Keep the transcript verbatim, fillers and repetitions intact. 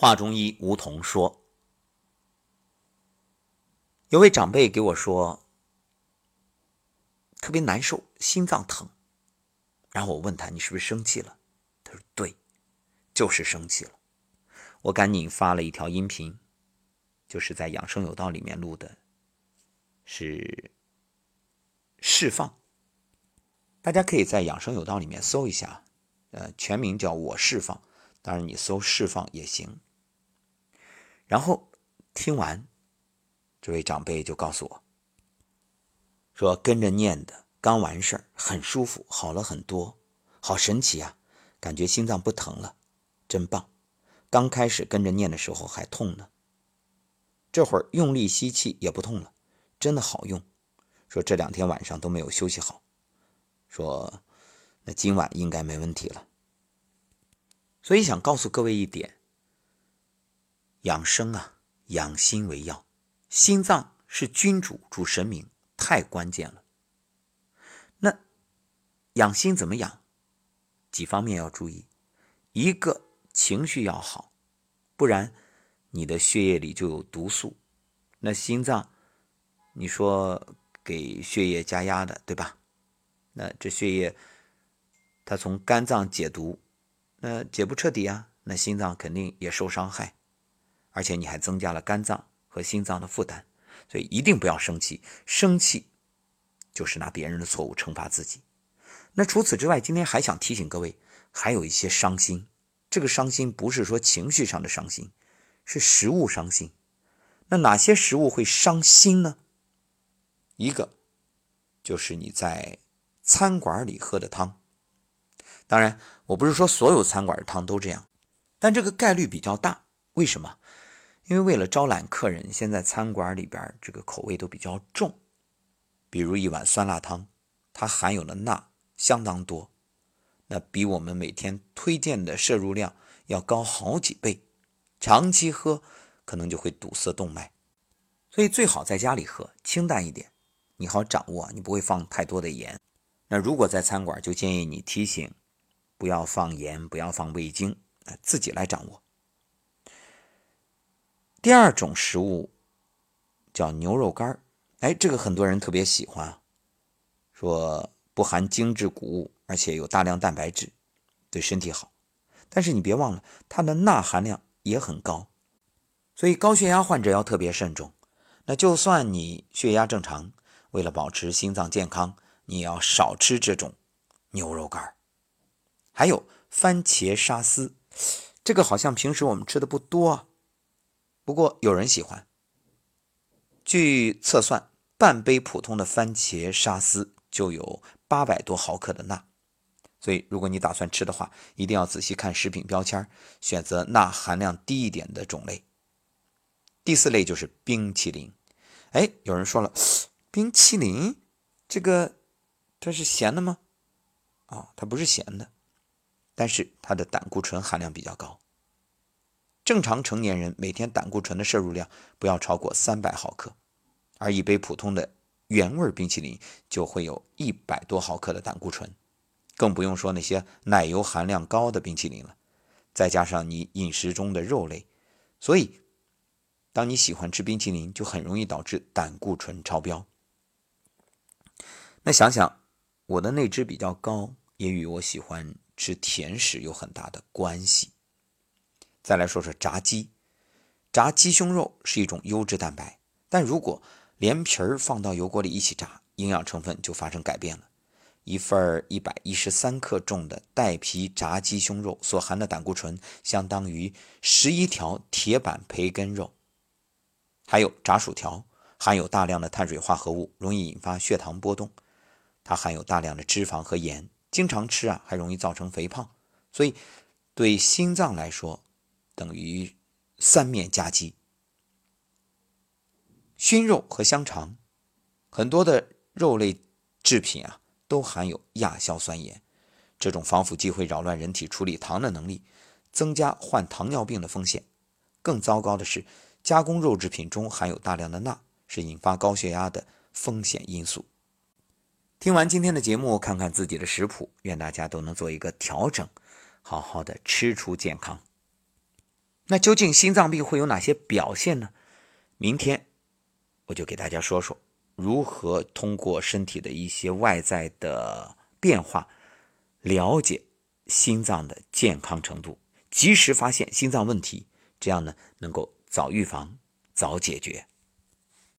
华中医吴桐说，有位长辈给我说特别难受，心脏疼。然后我问他，你是不是生气了？他说对，就是生气了。我赶紧发了一条音频，就是在养生有道里面录的，是释放。大家可以在养生有道里面搜一下，呃，全名叫我释放，当然你搜释放也行。然后听完，这位长辈就告诉我说，跟着念的，刚完事儿，很舒服，好了很多，好神奇啊，感觉心脏不疼了，真棒。刚开始跟着念的时候还痛呢，这会儿用力吸气也不痛了，真的好用。说这两天晚上都没有休息好，说那今晚应该没问题了。所以想告诉各位一点，养生啊，养心为药，心脏是君主主神明，太关键了。那养心怎么养？几方面要注意。一个，情绪要好，不然你的血液里就有毒素。那心脏你说给血液加压的，对吧？那这血液它从肝脏解毒，那解不彻底啊，那心脏肯定也受伤害，而且你还增加了肝脏和心脏的负担。所以一定不要生气，生气就是拿别人的错误惩罚自己。那除此之外，今天还想提醒各位，还有一些伤心。这个伤心不是说情绪上的伤心，是食物伤心。那哪些食物会伤心呢？一个就是你在餐馆里喝的汤。当然我不是说所有餐馆的汤都这样，但这个概率比较大。为什么？因为为了招揽客人，现在餐馆里边这个口味都比较重。比如一碗酸辣汤，它含有的钠相当多，那比我们每天推荐的摄入量要高好几倍，长期喝可能就会堵塞动脉。所以最好在家里喝，清淡一点，你好掌握，你不会放太多的盐。那如果在餐馆，就建议你提醒不要放盐，不要放味精，自己来掌握。第二种食物叫牛肉干，哎，这个很多人特别喜欢，说不含精致谷物，而且有大量蛋白质，对身体好。但是你别忘了，它的钠含量也很高，所以高血压患者要特别慎重。那就算你血压正常，为了保持心脏健康，你也要少吃这种牛肉干。还有番茄沙司，这个好像平时我们吃的不多啊，不过有人喜欢。据测算，半杯普通的番茄沙司就有八百多毫克的钠，所以如果你打算吃的话，一定要仔细看食品标签，选择钠含量低一点的种类。第四类就是冰淇淋。哎，有人说了，冰淇淋这个它是咸的吗？哦，它不是咸的，但是它的胆固醇含量比较高。正常成年人每天胆固醇的摄入量不要超过三百毫克，而一杯普通的原味冰淇淋就会有一百多毫克的胆固醇，更不用说那些奶油含量高的冰淇淋了，再加上你饮食中的肉类。所以当你喜欢吃冰淇淋，就很容易导致胆固醇超标。那想想我的内脂比较高，也与我喜欢吃甜食有很大的关系。再来说说炸鸡，炸鸡胸肉是一种优质蛋白，但如果连皮儿放到油锅里一起炸，营养成分就发生改变了。一份一百一十三克重的带皮炸鸡胸肉所含的胆固醇相当于十一条铁板培根肉。还有炸薯条，含有大量的碳水化合物，容易引发血糖波动，它含有大量的脂肪和盐，经常吃啊还容易造成肥胖。所以对心脏来说等于三面夹击。熏肉和香肠，很多的肉类制品啊都含有亚硝酸盐，这种防腐剂会扰乱人体处理糖的能力，增加患糖尿病的风险。更糟糕的是，加工肉制品中含有大量的钠，是引发高血压的风险因素。听完今天的节目，看看自己的食谱，愿大家都能做一个调整，好好的吃出健康。那究竟心脏病会有哪些表现呢？明天我就给大家说说如何通过身体的一些外在的变化了解心脏的健康程度，及时发现心脏问题，这样呢能够早预防早解决。